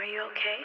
Are you okay?